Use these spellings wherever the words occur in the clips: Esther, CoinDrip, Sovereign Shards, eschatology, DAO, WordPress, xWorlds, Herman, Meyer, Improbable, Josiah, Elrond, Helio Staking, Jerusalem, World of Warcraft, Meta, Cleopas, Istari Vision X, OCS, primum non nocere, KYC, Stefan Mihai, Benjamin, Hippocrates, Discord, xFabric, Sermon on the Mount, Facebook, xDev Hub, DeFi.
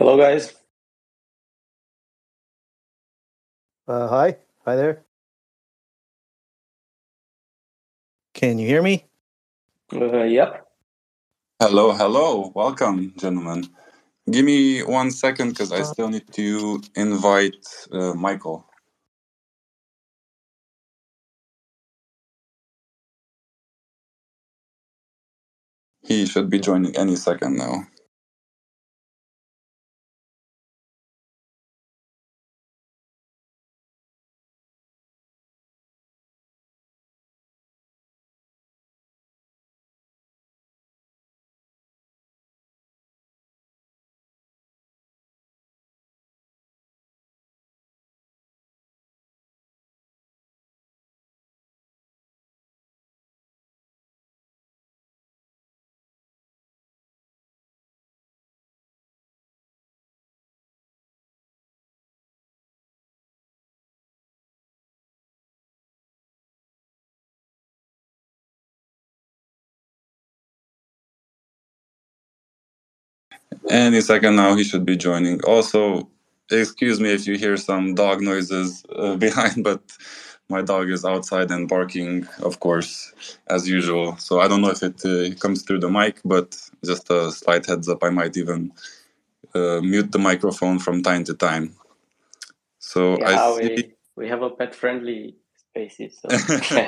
Hello, guys. Hi. Hi there. Can you hear me? Yep. Hello, hello. Welcome, gentlemen. Give me 1 second because I still need to invite Michael. He should be joining any second now. Any second now, he should be joining. Also, excuse me if you hear some dog noises behind, but my dog is outside and barking, of course, as usual. So I don't know if it comes through the mic, but just a slight heads up, I might even mute the microphone from time to time. So yeah, I see... we have a pet-friendly spaces. So.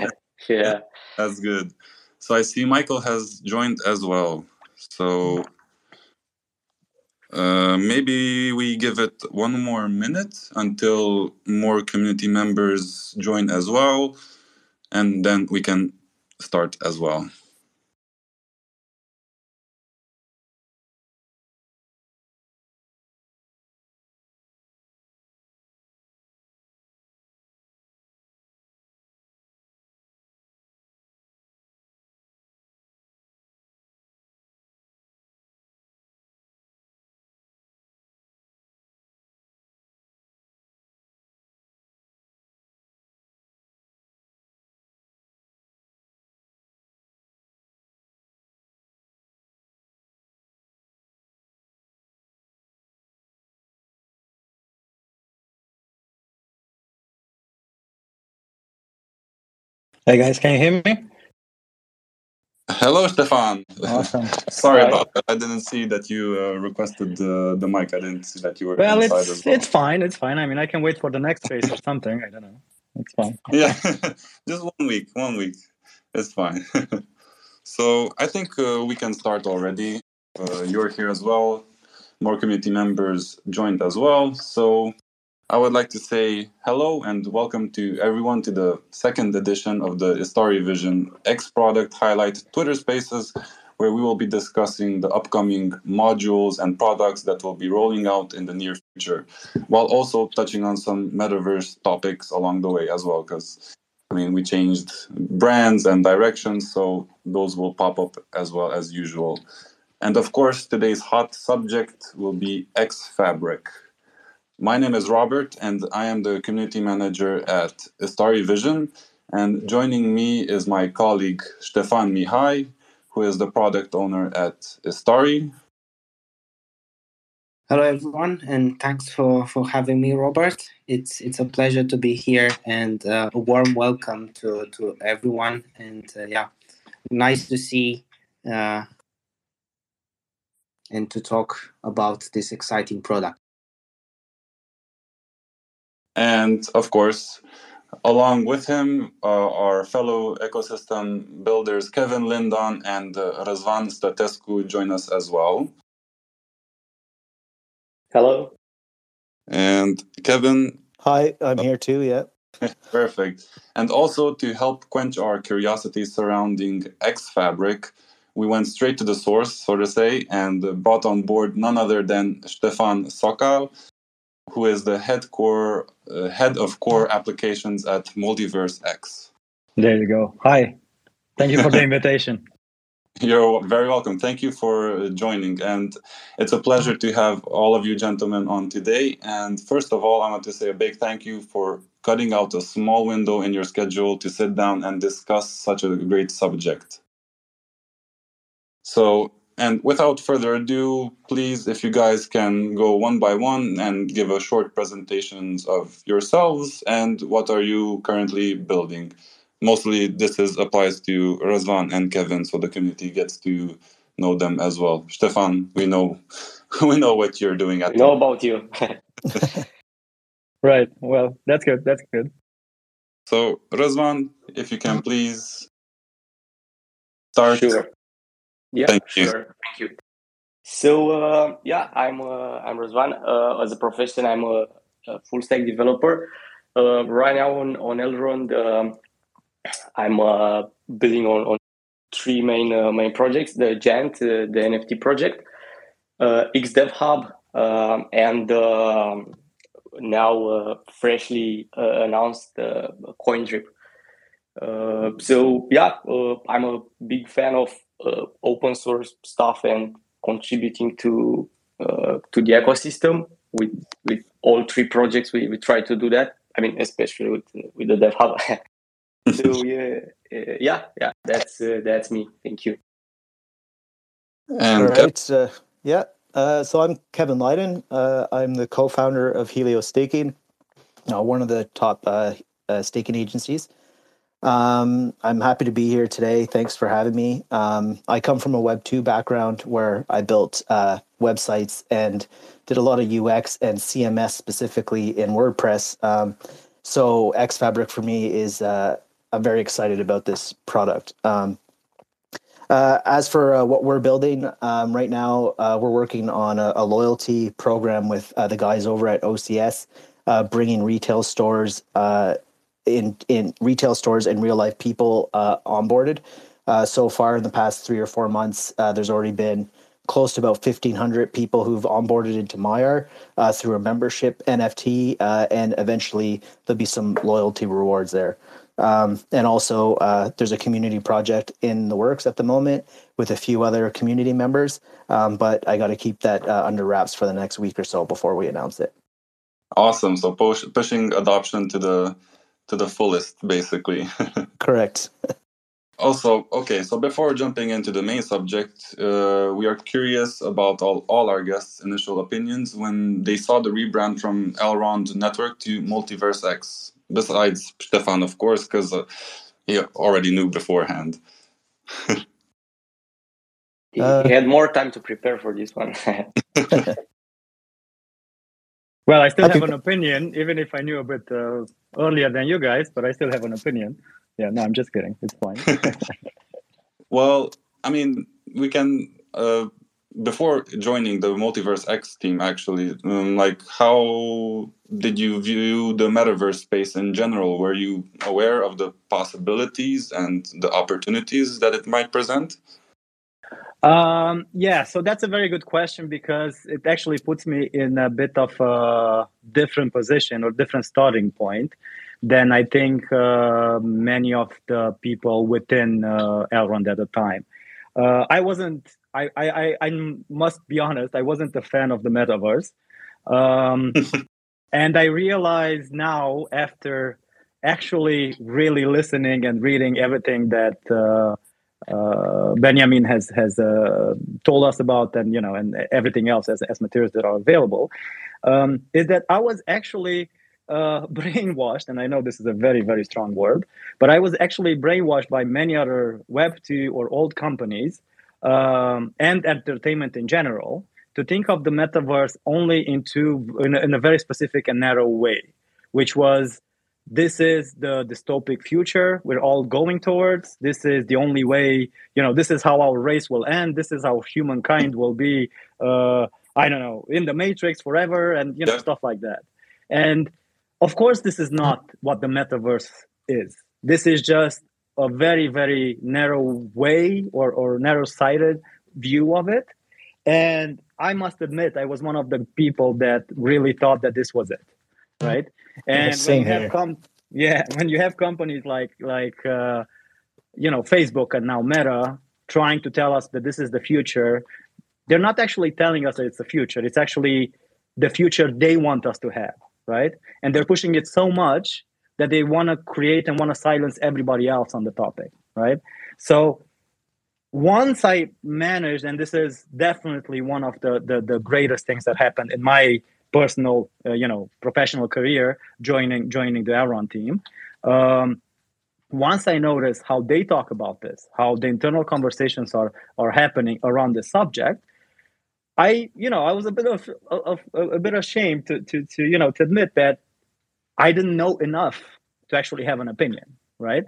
Yeah, that's good. So I see Michael has joined as well. So... maybe we give it 1 more minute until more community members join as well, and then we can start as well. Hey guys, can you hear me? Hello, Stefan. Awesome. Sorry about that. I didn't see that you requested the mic. I didn't see that you were inside as well. It's fine. It's fine. I mean, I can wait for the next phase or something. I don't know. It's fine. Yeah, just 1 week. 1 week. It's fine. So I think we can start already. You're here as well. More community members joined as well. So. I would like to say hello and welcome to everyone to the 2nd edition of the Istari Vision X product highlight Twitter Spaces, where we will be discussing the upcoming modules and products that will be rolling out in the near future, while also touching on some metaverse topics along the way as well, because I mean, we changed brands and directions, so those will pop up as well as usual. And of course, today's hot subject will be xFabric. My name is Robert, and I am the community manager at Istari Vision. And joining me is my colleague, Stefan Mihai, who is the product owner at Istari. Hello, everyone, and thanks for having me, Robert. It's a pleasure to be here, and a warm welcome to everyone. And yeah, nice to see and to talk about this exciting product. And, of course, along with him, our fellow ecosystem builders, Kevin Lydon and Razvan Statescu, join us as well. Hello. And Kevin. Hi, I'm here too, yeah. Perfect. And also to help quench our curiosity surrounding xFabric, we went straight to the source, so to say, and brought on board none other than Stefan Szakal, who is the head of core applications at MultiversX. There you go. Hi. Thank you for the invitation. You're very welcome. Thank you for joining. And it's a pleasure to have all of you gentlemen on today. And first of all, I want to say a big thank you for cutting out a small window in your schedule to sit down and discuss such a great subject. So And without further ado, please, if you guys can go one by one and give a short presentations of yourselves and what are you currently building. Mostly this applies to Razvan and Kevin, so the community gets to know them as well. Stefan, we know what you're doing at the moment. About you. Right. Well, that's good. That's good. So Razvan, if you can please start. Sure. Yeah, Thank you. So I'm Razvan. As a profession, I'm a full stack developer. Right now on Elrond, I'm building on three main projects: the Giant, the NFT project, XDev Hub, and now freshly announced CoinDrip. I'm a big fan of open source stuff and contributing to the ecosystem. With all three projects, we try to do that. I mean, especially with the Dev Hub. So that's me. Thank you. And all right. So I'm Kevin Lydon. I'm the co-founder of Helio Staking, one of the top staking agencies. I'm happy to be here today. Thanks for having me. I come from a Web 2 background where I built websites and did a lot of UX and CMS specifically in WordPress. So xFabric for me is, I'm very excited about this product. As for what we're building right now, we're working on a loyalty program with the guys over at OCS, bringing retail stores in retail stores and real life people onboarded. So far in the past 3 or 4 months, there's already been close to about 1,500 people who've onboarded into Meyer through a membership NFT, and eventually there'll be some loyalty rewards there. And also there's a community project in the works at the moment with a few other community members, but I got to keep that under wraps for the next week or so before we announce it. Awesome. So pushing adoption to the fullest, basically. Correct. Also, okay, so before jumping into the main subject, we are curious about all our guests' initial opinions when they saw the rebrand from Elrond Network to MultiversX, besides Stefan, of course, because he already knew beforehand. He had more time to prepare for this one. Well, I still have an opinion, even if I knew a bit earlier than you guys, but I still have an opinion. Yeah, no, I'm just kidding. It's fine. Well, I mean, we can, before joining the MultiversX team, actually, how did you view the metaverse space in general? Were you aware of the possibilities and the opportunities that it might present? So that's a very good question, because it actually puts me in a bit of a different position or different starting point than I think many of the people within Elrond at the time. I must be honest, I wasn't a fan of the metaverse. And I realize now, after actually really listening and reading everything that Benjamin has told us about, and and everything else as materials that are available, is that I was actually brainwashed, and I know this is a very, very strong word, but I was actually brainwashed by many other Web 2 or old companies and entertainment in general to think of the metaverse only in a very specific and narrow way, which was, this is the dystopic future we're all going towards. This is the only way, this is how our race will end. This is how humankind will be, in the Matrix forever and, stuff like that. And of course, this is not what the metaverse is. This is just a very, very narrow way or narrow-sighted view of it. And I must admit, I was one of the people that really thought that this was it, right? And when you have companies like Facebook and now Meta trying to tell us that this is the future, they're not actually telling us that it's the future. It's actually the future they want us to have, right? And they're pushing it so much that they want to create and want to silence everybody else on the topic, right? So once I managed, and this is definitely one of the greatest things that happened in my personal, professional career, joining the Elrond team. Once I noticed how they talk about this, how the internal conversations are happening around this subject, I was a bit ashamed to admit that I didn't know enough to actually have an opinion, right?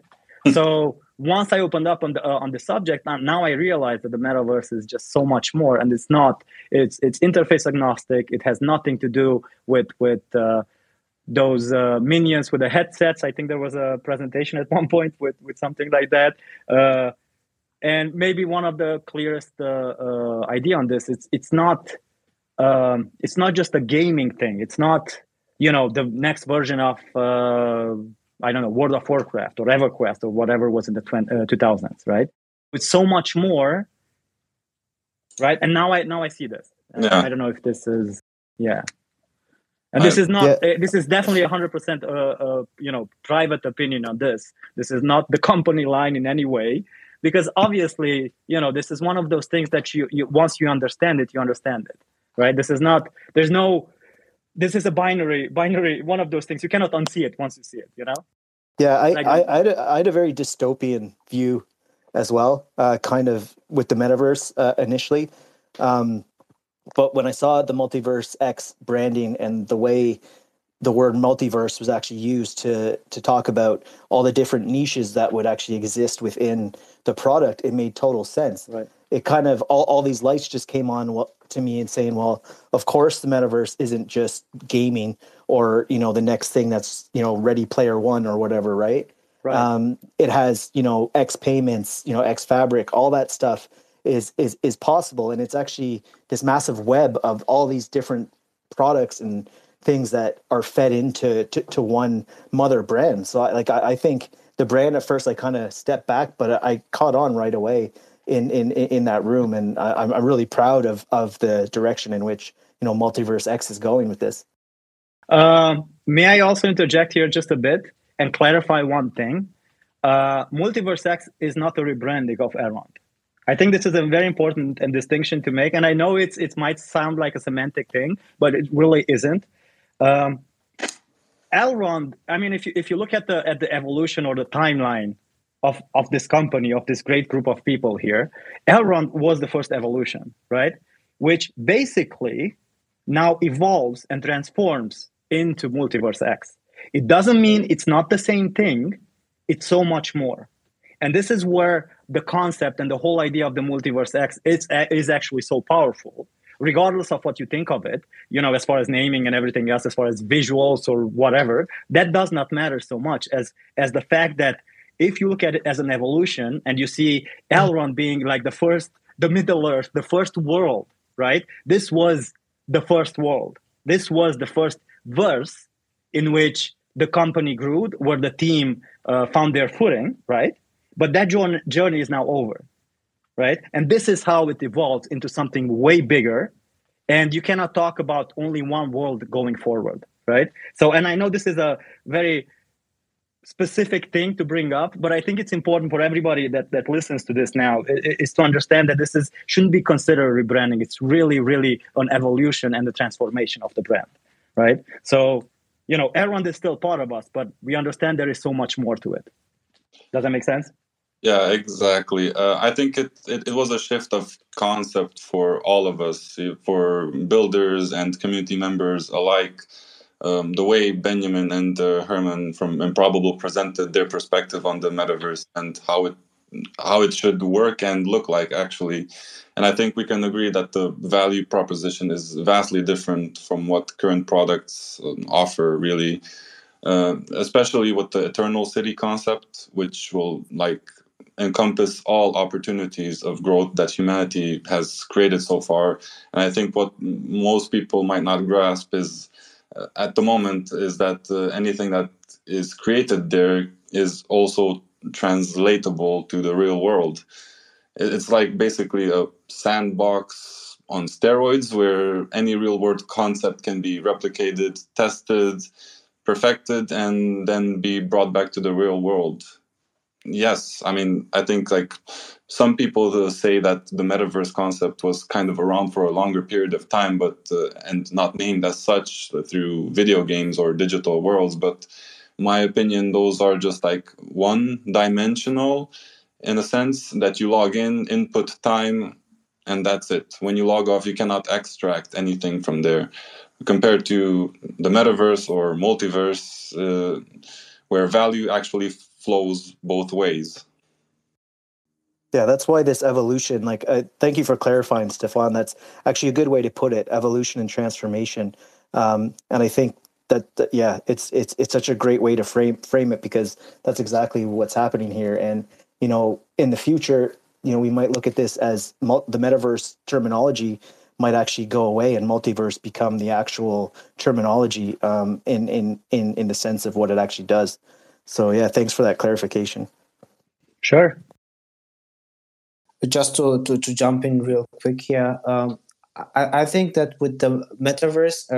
So once I opened up on the subject, now I realize that the metaverse is just so much more, and it's interface agnostic. It has nothing to do with those minions with the headsets. I think there was a presentation at one point with something like that. And maybe one of the clearest idea on this, it's not just a gaming thing. It's not the next version of World of Warcraft or EverQuest or whatever was in the 2000s, right? It's so much more, right? And now I see this. Yeah. I don't know if this is and this is not. Yeah. This is definitely 100% private opinion on this. This is not the company line in any way, because obviously this is one of those things that you once you understand it, you understand it, right? This is not. There's no. This is a binary, one of those things. You cannot unsee it once you see it, Yeah, I had a very dystopian view as well, kind of with the metaverse initially. But when I saw the MultiversX branding and the way the word multiverse was actually used to talk about all the different niches that would actually exist within the product, it made total sense. Right. It kind of all these lights just came on to me and saying, well, of course the metaverse isn't just gaming or the next thing that's Ready Player One or whatever, right? Right. It has X payments, xFabric, all that stuff is possible, and it's actually this massive web of all these different products and things that are fed into to one mother brand. So I think the brand at first I kind of stepped back, but I caught on right away in that room, and I'm really proud of the direction in which MultiversX is going with this. May I also interject here just a bit and clarify one thing? MultiversX is not a rebranding of Elrond. I think this is a very important distinction to make, and I know it might sound like a semantic thing, but it really isn't. Elrond, if you look at the evolution or the timeline of this company, of this great group of people here, Elrond was the first evolution, right? Which basically now evolves and transforms into MultiversX. It doesn't mean it's not the same thing. It's so much more. And this is where the concept and the whole idea of the MultiversX is actually so powerful, regardless of what you think of it, as far as naming and everything else, as far as visuals or whatever, that does not matter so much as the fact that if you look at it as an evolution and you see Elrond being like the Middle Earth, the first world, right? This was the first world. This was the first verse in which the company grew, where the team found their footing, right? But that journey is now over, right? And this is how it evolves into something way bigger. And you cannot talk about only one world going forward, right? So, and I know this is a very specific thing to bring up, but I think it's important for everybody that listens to this now is to understand that this shouldn't be considered rebranding. It's really, really an evolution and the transformation of the brand, right? So, Elrond is still part of us, but we understand there is so much more to it. Does that make sense? Yeah, exactly. I think it was a shift of concept for all of us, for builders and community members alike. The way Benjamin and Herman from Improbable presented their perspective on the metaverse and how it should work and look like, actually. And I think we can agree that the value proposition is vastly different from what current products offer, really. Especially with the Eternal City concept, which will encompass all opportunities of growth that humanity has created so far. And I think what most people might not grasp is, at the moment, is that anything that is created there is also translatable to the real world. It's like basically a sandbox on steroids where any real world concept can be replicated, tested, perfected, and then be brought back to the real world. Yes, I mean, I think like some people say that the metaverse concept was kind of around for a longer period of time, but and not named as such through video games or digital worlds. But in my opinion, those are just like one-dimensional in a sense that you log in, input time, and that's it. When you log off, you cannot extract anything from there. Compared to the metaverse or multiverse, where value actually flows both ways. Yeah, that's why this evolution, like, thank you for clarifying, Stefan. That's actually a good way to put it, evolution and transformation. And I think that yeah, it's such a great way to frame it, because that's exactly what's happening here. And, you know, in the future, you know, we might look at this as the metaverse terminology might actually go away and multiverse become the actual terminology in the sense of what it actually does. So yeah, thanks for that clarification. Sure. Just to jump in real quick here, I think that with the metaverse,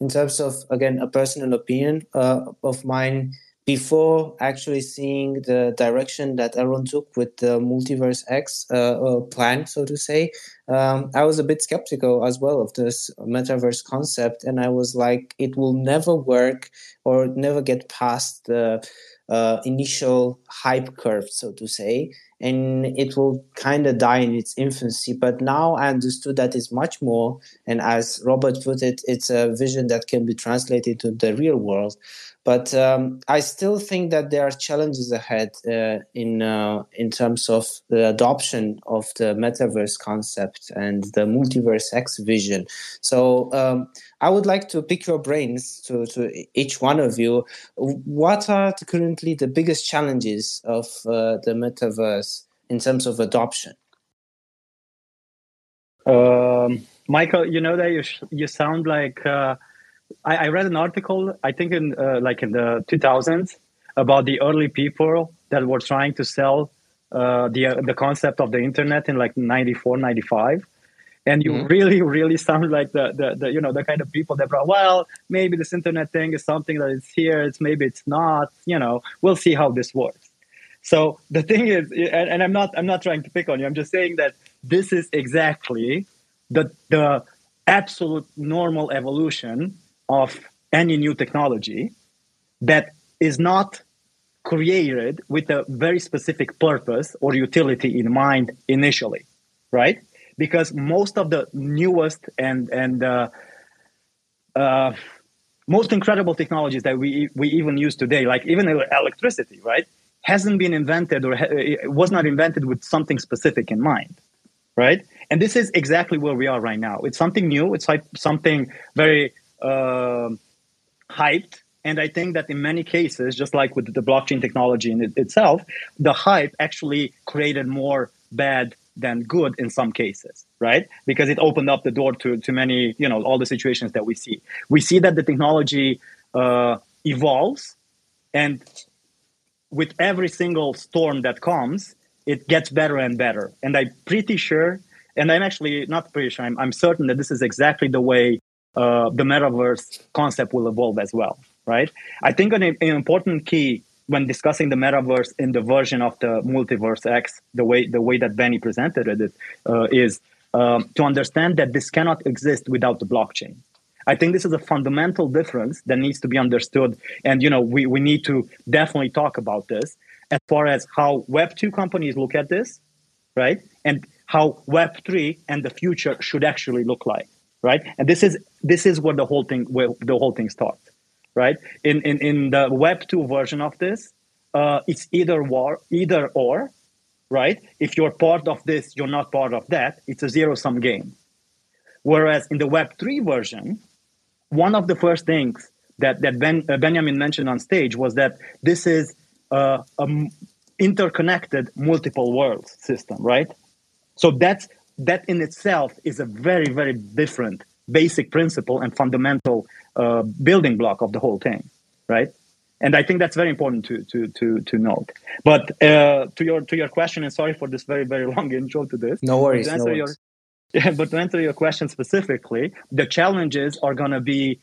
in terms of, again, a personal opinion of mine, before actually seeing the direction that Elrond took with the MultiversX plan, so to say, I was a bit skeptical as well of this metaverse concept. And I was like, it will never work or never get past the initial hype curve, so to say. And it will kind of die in its infancy. But now I understood that it's much more. And as Robert put it, it's a vision that can be translated to the real world. But I still think that there are challenges ahead in terms of the adoption of the metaverse concept and the MultiversX vision. So I would like to pick your brains to each one of you. What are currently the biggest challenges of the metaverse in terms of adoption? Michael, you know that you sound like... I read an article, I think in the 2000s, about the early people that were trying to sell the concept of the internet in like 94, 95. And you really, really sound like the you know, the kind of people that brought, well, maybe this internet thing is something that is here. It's maybe it's not, you know, we'll see how this works. So the thing is, and I'm not trying to pick on you. I'm just saying that this is exactly the absolute normal evolution of any new technology that is not created with a very specific purpose or utility in mind initially, right? Because most of the newest and most incredible technologies that we even use today, like even electricity, right, hasn't been invented or was not invented with something specific in mind, right? And this is exactly where we are right now. It's something new. It's like something very... hyped, and I think that in many cases, just like with the blockchain technology in itself, the hype actually created more bad than good in some cases, right? Because it opened up the door to many, you know, all the situations that we see. We see that the technology evolves, and with every single storm that comes, it gets better and better. And I'm pretty sure, and I'm actually not pretty sure, I'm certain that this is exactly the way the metaverse concept will evolve as well, right? I think an important key when discussing the metaverse in the version of the MultiversX, the way that Benny presented it, is to understand that this cannot exist without the blockchain. I think this is a fundamental difference that needs to be understood. And, you know, we need to definitely talk about this as far as how Web2 companies look at this, right? And how Web3 and the future should actually look like. Right, and this is where the whole thing starts, right? In the Web2 version of this, it's either or, right? If you're part of this, you're not part of that. It's a zero-sum game. Whereas in the Web3 version, one of the first things that Benjamin mentioned on stage was that this is an interconnected multiple world system, right? So that in itself is a very, very different basic principle and fundamental building block of the whole thing, right? And I think that's very important to note. But to your question, and sorry for this very, very long intro to this. No worries. But to answer your question specifically, the challenges are going to be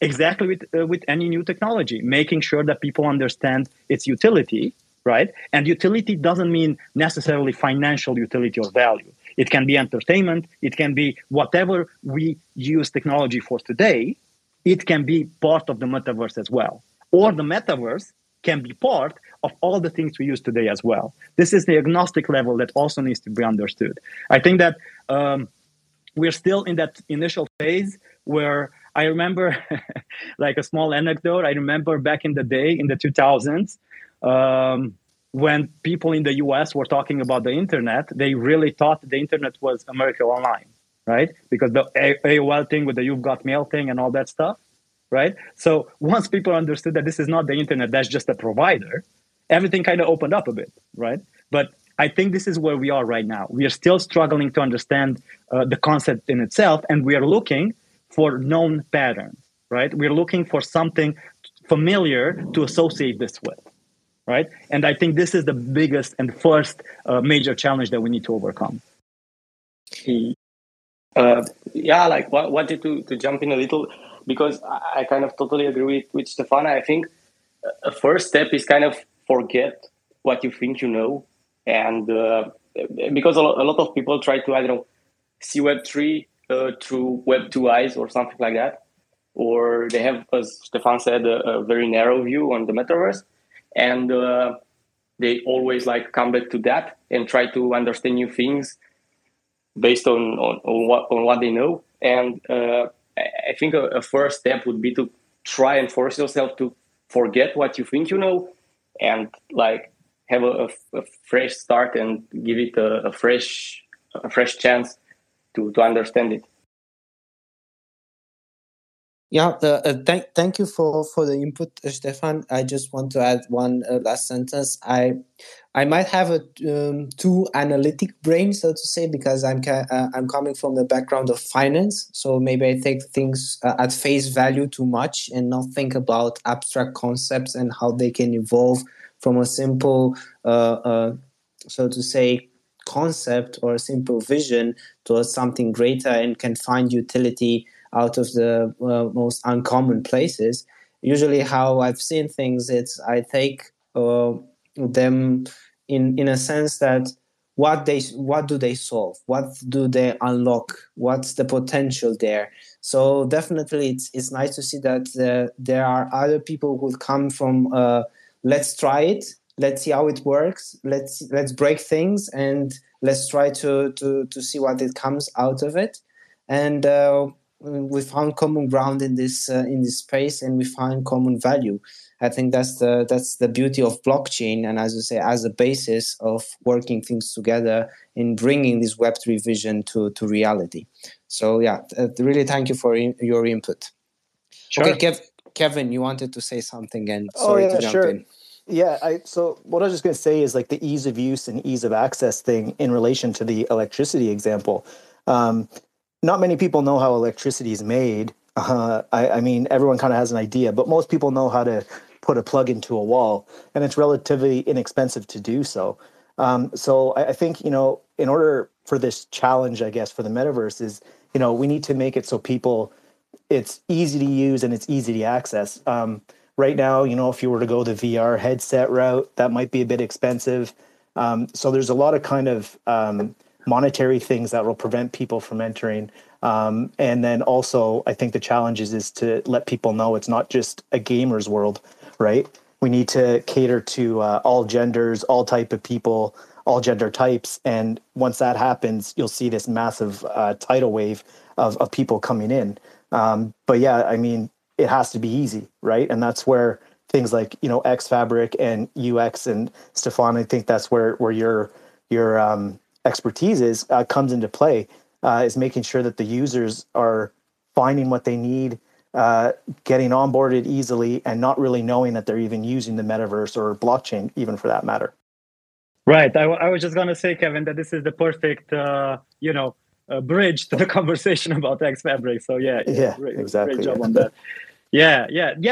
exactly with any new technology, making sure that people understand its utility right? And utility doesn't mean necessarily financial utility or value. It can be entertainment. It can be whatever we use technology for today. It can be part of the metaverse as well. Or the metaverse can be part of all the things we use today as well. This is the agnostic level that also needs to be understood. I think that we're still in that initial phase where I remember, like a small anecdote, I remember back in the day, in the 2000s, when people in the US were talking about the internet, they really thought the internet was America Online, right? Because the AOL thing with the You've Got Mail thing and all that stuff, right? So once people understood that this is not the internet, that's just a provider, everything kind of opened up a bit, right? But I think this is where we are right now. We are still struggling to understand the concept in itself, and we are looking for known patterns, right? We're looking for something familiar to associate this with. Right. And I think this is the biggest and first major challenge that we need to overcome. Yeah, like wanted to jump in a little, because I kind of totally agree with Stefan. I think a first step is kind of forget what you think you know. And because a lot of people try to, I don't know, see Web3 through Web2 eyes or something like that. Or they have, as Stefan said, a very narrow view on the metaverse. And they always like come back to that and try to understand new things based on what they know. And I think a first step would be to try and force yourself to forget what you think you know and like have a fresh start and give it a fresh chance to understand it. Yeah, thank you for the input, Stefan. I just want to add one last sentence. I might have a too analytic brain, so to say, because I'm coming from the background of finance. So maybe I take things at face value too much and not think about abstract concepts and how they can evolve from a simple, so to say, concept or a simple vision towards something greater and can find utility out of the most uncommon places. Usually how I've seen things, it's I take them in a sense that what do they solve? What do they unlock? What's the potential there? So definitely it's nice to see that there are other people who come from let's try it, let's see how it works, let's break things and let's try to see what it comes out of it. And we found common ground in this space, and we find common value. I think that's the beauty of blockchain, and as you say, as a basis of working things together in bringing this Web3 vision to reality. So yeah, really thank you for your input. Sure. Okay, Kevin, you wanted to say something, and sorry to jump in. Yeah, so what I was just going to say is like the ease of use and ease of access thing in relation to the electricity example. Not many people know how electricity is made. I mean, everyone kind of has an idea, but most people know how to put a plug into a wall, and it's relatively inexpensive to do so. So I think, you know, in order for this challenge, I guess, for the metaverse is, you know, we need to make it so it's easy to use and it's easy to access. Right now, you know, if you were to go the VR headset route, that might be a bit expensive. So there's a lot of kind of monetary things that will prevent people from entering. And then also, I think the challenge is to let people know it's not just a gamer's world, right? We need to cater to all genders, all type of people, all gender types. And once that happens, you'll see this massive tidal wave of people coming in. But yeah, I mean, it has to be easy, right? And that's where things like, you know, xFabric and UX and Stefan, I think that's where your expertise is comes into play, is making sure that the users are finding what they need, getting onboarded easily, and not really knowing that they're even using the metaverse or blockchain, even for that matter. Right. I was just going to say, Kevin, that this is the perfect, bridge to the conversation about xFabric. So yeah, exactly. Great job on that. Yeah.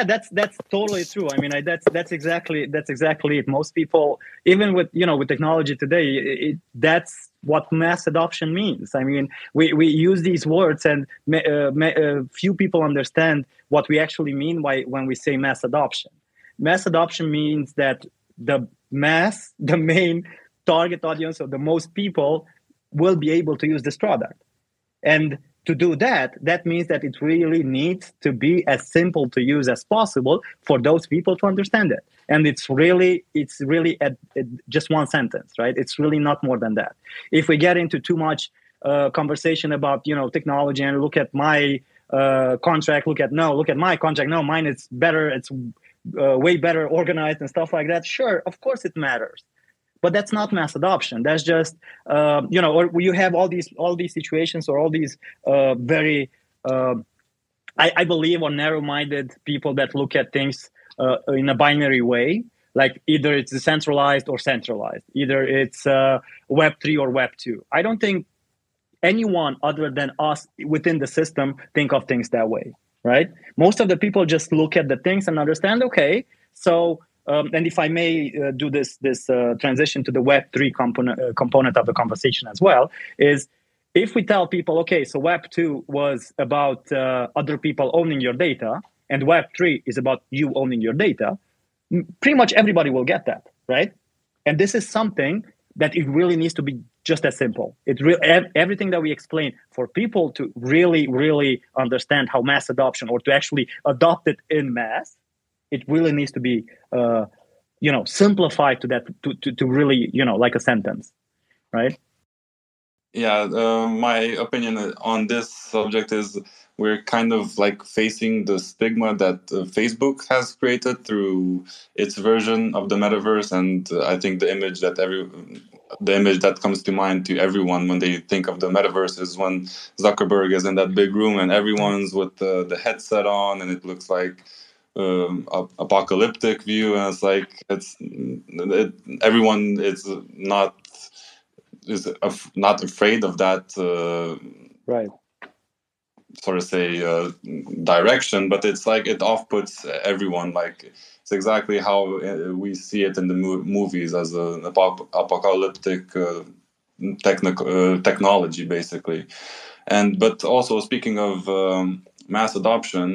That's totally true. I mean, that's exactly it. Most people, even with technology today, that's what mass adoption means. I mean, we use these words, and few people understand what we actually mean when we say mass adoption. Mass adoption means that the mass, the main target audience of the most people will be able to use this product. And to do that, that means that it really needs to be as simple to use as possible for those people to understand it. And it's really just one sentence, right? It's really not more than that. If we get into too much conversation about, you know, technology and look at my contract, look at my contract, no, mine is better, it's way better organized and stuff like that. Sure, of course it matters. But that's not mass adoption. That's just, or you have all these situations or all these very, I believe, or narrow-minded people that look at things in a binary way. Like either it's decentralized or centralized. Either it's Web3 or Web2. I don't think anyone other than us within the system think of things that way, right? Most of the people just look at the things and understand, okay, so... and if I may do this transition to the Web3 component of the conversation as well, is if we tell people, okay, so Web2 was about other people owning your data and Web3 is about you owning your data, pretty much everybody will get that, right? And this is something that it really needs to be just as simple. Everything that we explain for people to really, really understand how mass adoption or to actually adopt it in mass, it really needs to be, simplified to that, to really, like a sentence, right? Yeah, my opinion on this subject is we're kind of like facing the stigma that Facebook has created through its version of the metaverse, and I think the image that comes to mind to everyone when they think of the metaverse is when Zuckerberg is in that big room and everyone's with the headset on, and it looks like apocalyptic view, and it's like everyone is not afraid of that right, sort of say direction, but it's like it off-puts everyone. Like it's exactly how we see it in the movies as an apocalyptic technology, basically. And but also speaking of mass adoption,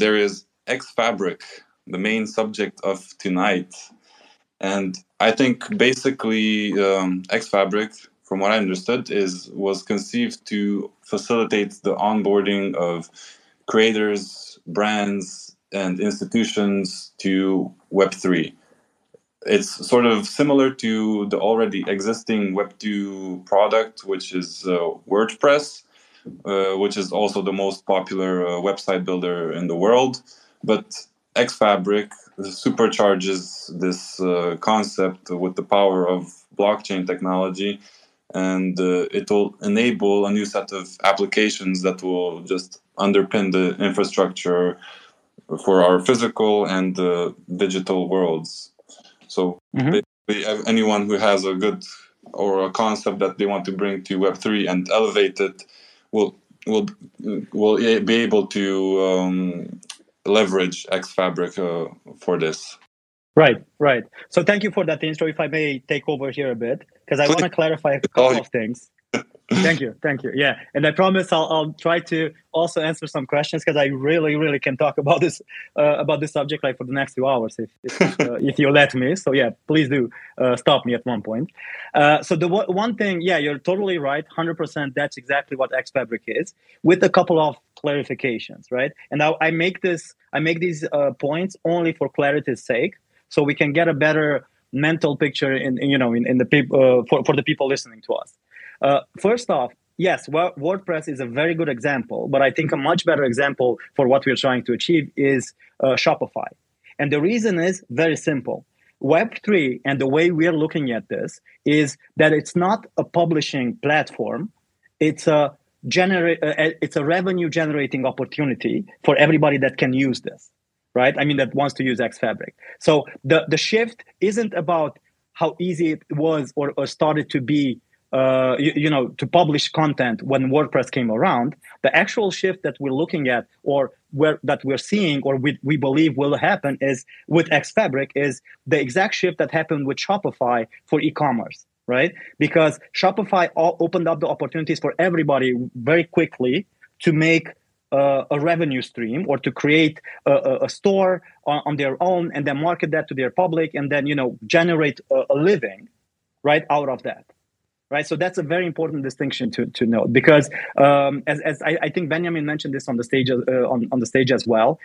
there is xFabric, the main subject of tonight, and I think basically xFabric, from what I understood, was conceived to facilitate the onboarding of creators, brands, and institutions to Web3. It's sort of similar to the already existing Web2 product, which is WordPress, which is also the most popular website builder in the world. But xFabric supercharges this concept with the power of blockchain technology, and it will enable a new set of applications that will just underpin the infrastructure for our physical and digital worlds. So basically, anyone who has a good or a concept that they want to bring to Web3 and elevate it will be able to leverage xFabric for this. Right. So thank you for that intro. If I may take over here a bit, because I want to clarify a couple of things. Thank you. Yeah, and I promise I'll try to also answer some questions, because I really, really can talk about this subject like for the next 2 hours if you let me. So yeah, please do stop me at one point. So the one thing, yeah, you're totally right, 100%. That's exactly what xFabric is, with a couple of clarifications, right? And I make these points only for clarity's sake, so we can get a better mental picture in the for the people listening to us. First off, yes, WordPress is a very good example, but I think a much better example for what we're trying to achieve is Shopify. And the reason is very simple. Web3 and the way we're looking at this is that it's not a publishing platform. It's a revenue-generating opportunity for everybody that can use this, right? I mean, that wants to use xFabric. So the shift isn't about how easy it was or started to be to publish content when WordPress came around. The actual shift that we're looking at, or that we're seeing, or we believe will happen, is with xFabric is the exact shift that happened with Shopify for e-commerce, right? Because Shopify opened up the opportunities for everybody very quickly to make a revenue stream, or to create a store on their own and then market that to their public, and then, you know, generate a living, right, out of that, right? So that's a very important distinction to note, because as I think Benjamin mentioned this on the stage on the stage as well.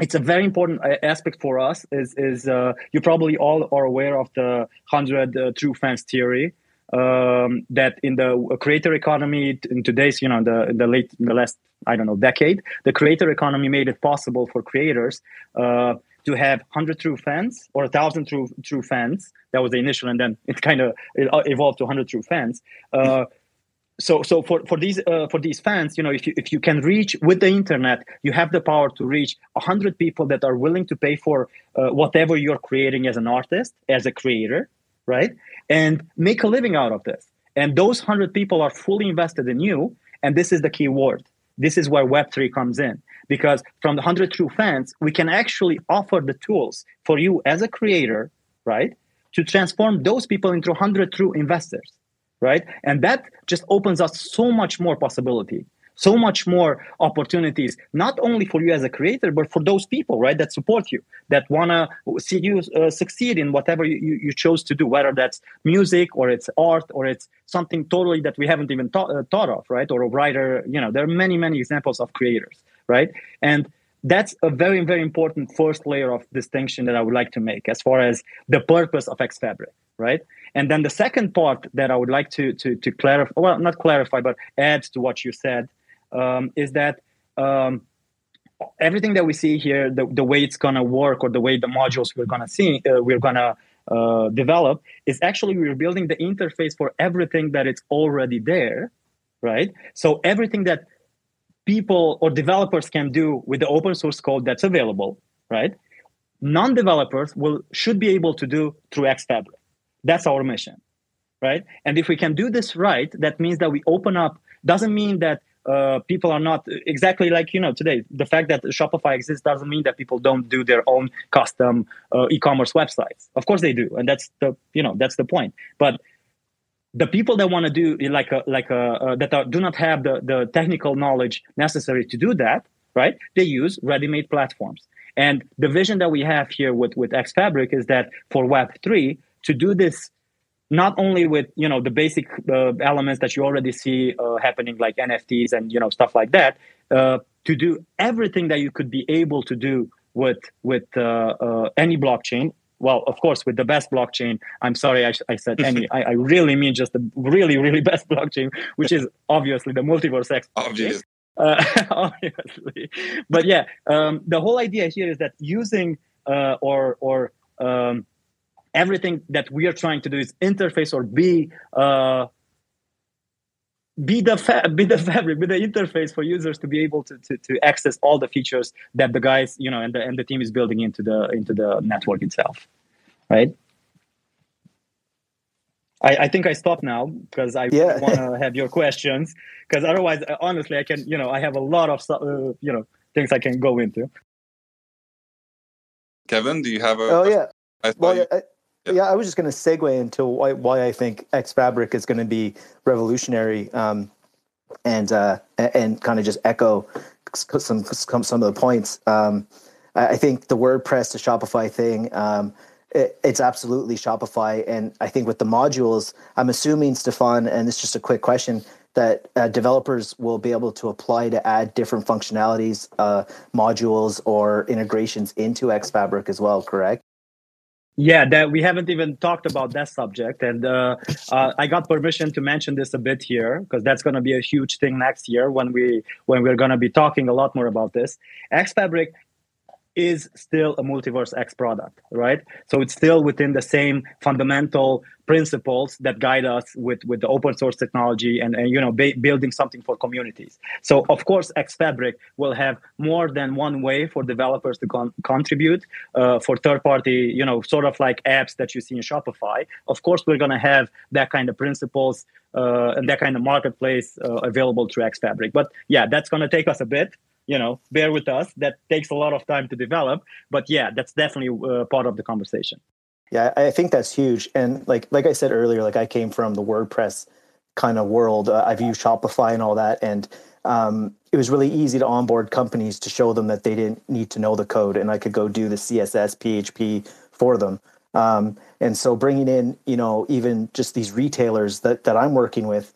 It's a very important aspect for us. Is you probably all are aware of the 100 true fans theory. That in the creator economy in today's, you know, in the last decade, the creator economy made it possible for creators to have 100 true fans or 1,000 true fans. That was the initial, and then it kind of evolved to 100 true fans. So for these fans, you know, if you can reach with the internet, you have the power to reach 100 people that are willing to pay for whatever you're creating as an artist, as a creator, right? And make a living out of this. And those 100 people are fully invested in you. And this is the key word. This is where Web3 comes in. Because from the 100 true fans, we can actually offer the tools for you as a creator, right? To transform those people into 100 true investors, right? And that just opens us so much more possibility, so much more opportunities, not only for you as a creator, but for those people, right, that support you, that want to see you succeed in whatever you chose to do, whether that's music or it's art or it's something totally that we haven't even thought of, right, or a writer. You know, there are many, many examples of creators, right? And that's a very, very important first layer of distinction that I would like to make as far as the purpose of xFabric, right? And then the second part that I would like to clarify, well, not clarify, but add to what you said, is that everything that we see here, the way it's gonna work, or the way the modules we're gonna develop, is actually we're building the interface for everything that it's already there, right? So everything that people or developers can do with the open source code that's available, right, non-developers should be able to do through xFabric. That's our mission, right? And if we can do this right, that means that we open up. Doesn't mean that people are not exactly like, you know, today. The fact that Shopify exists doesn't mean that people don't do their own custom e-commerce websites. Of course they do, and that's the point. But the people that want to do do not have the technical knowledge necessary to do that, right? They use ready-made platforms. And the vision that we have here with xFabric is that for Web3 to do this. Not only with, you know, the basic elements that you already see happening, like NFTs and, you know, stuff like that, to do everything that you could be able to do with any blockchain. Well, of course, with the best blockchain. I'm sorry, I said any. I really mean just the really, really best blockchain, which is obviously the MultiversX. Obviously. Obviously. But yeah, the whole idea here is that using everything that we are trying to do is interface or be the fabric, be the interface for users to be able to access all the features that the guys, you know, and the team is building into the network itself, right? I think I stop now because I want to have your questions, because otherwise, honestly, I can, you know, I have a lot of you know, things I can go into. Kevin, do you have a question? I was just going to segue into why I think xFabric is going to be revolutionary, and kind of just echo some of the points. I think the WordPress to Shopify thing, it's absolutely Shopify, and I think with the modules, I'm assuming, Stefan, and it's just a quick question, that developers will be able to apply to add different functionalities, modules, or integrations into xFabric as well, correct? Yeah, that we haven't even talked about that subject, and I got permission to mention this a bit here, because that's going to be a huge thing next year when we're going to be talking a lot more about this. xFabric is still a MultiversX product, right? So it's still within the same fundamental principles that guide us with the open source technology and you know, building something for communities. So of course, xFabric will have more than one way for developers to contribute for third party, you know, sort of like apps that you see in Shopify. Of course, we're going to have that kind of principles and that kind of marketplace available through xFabric. But yeah, that's going to take us a bit. You know, bear with us. That takes a lot of time to develop, but yeah, that's definitely part of the conversation. Yeah, I think that's huge. And like I said earlier, like I came from the WordPress kind of world. I've used Shopify and all that, and it was really easy to onboard companies to show them that they didn't need to know the code, and I could go do the CSS, PHP for them. And so bringing in, you know, even just these retailers that I'm working with,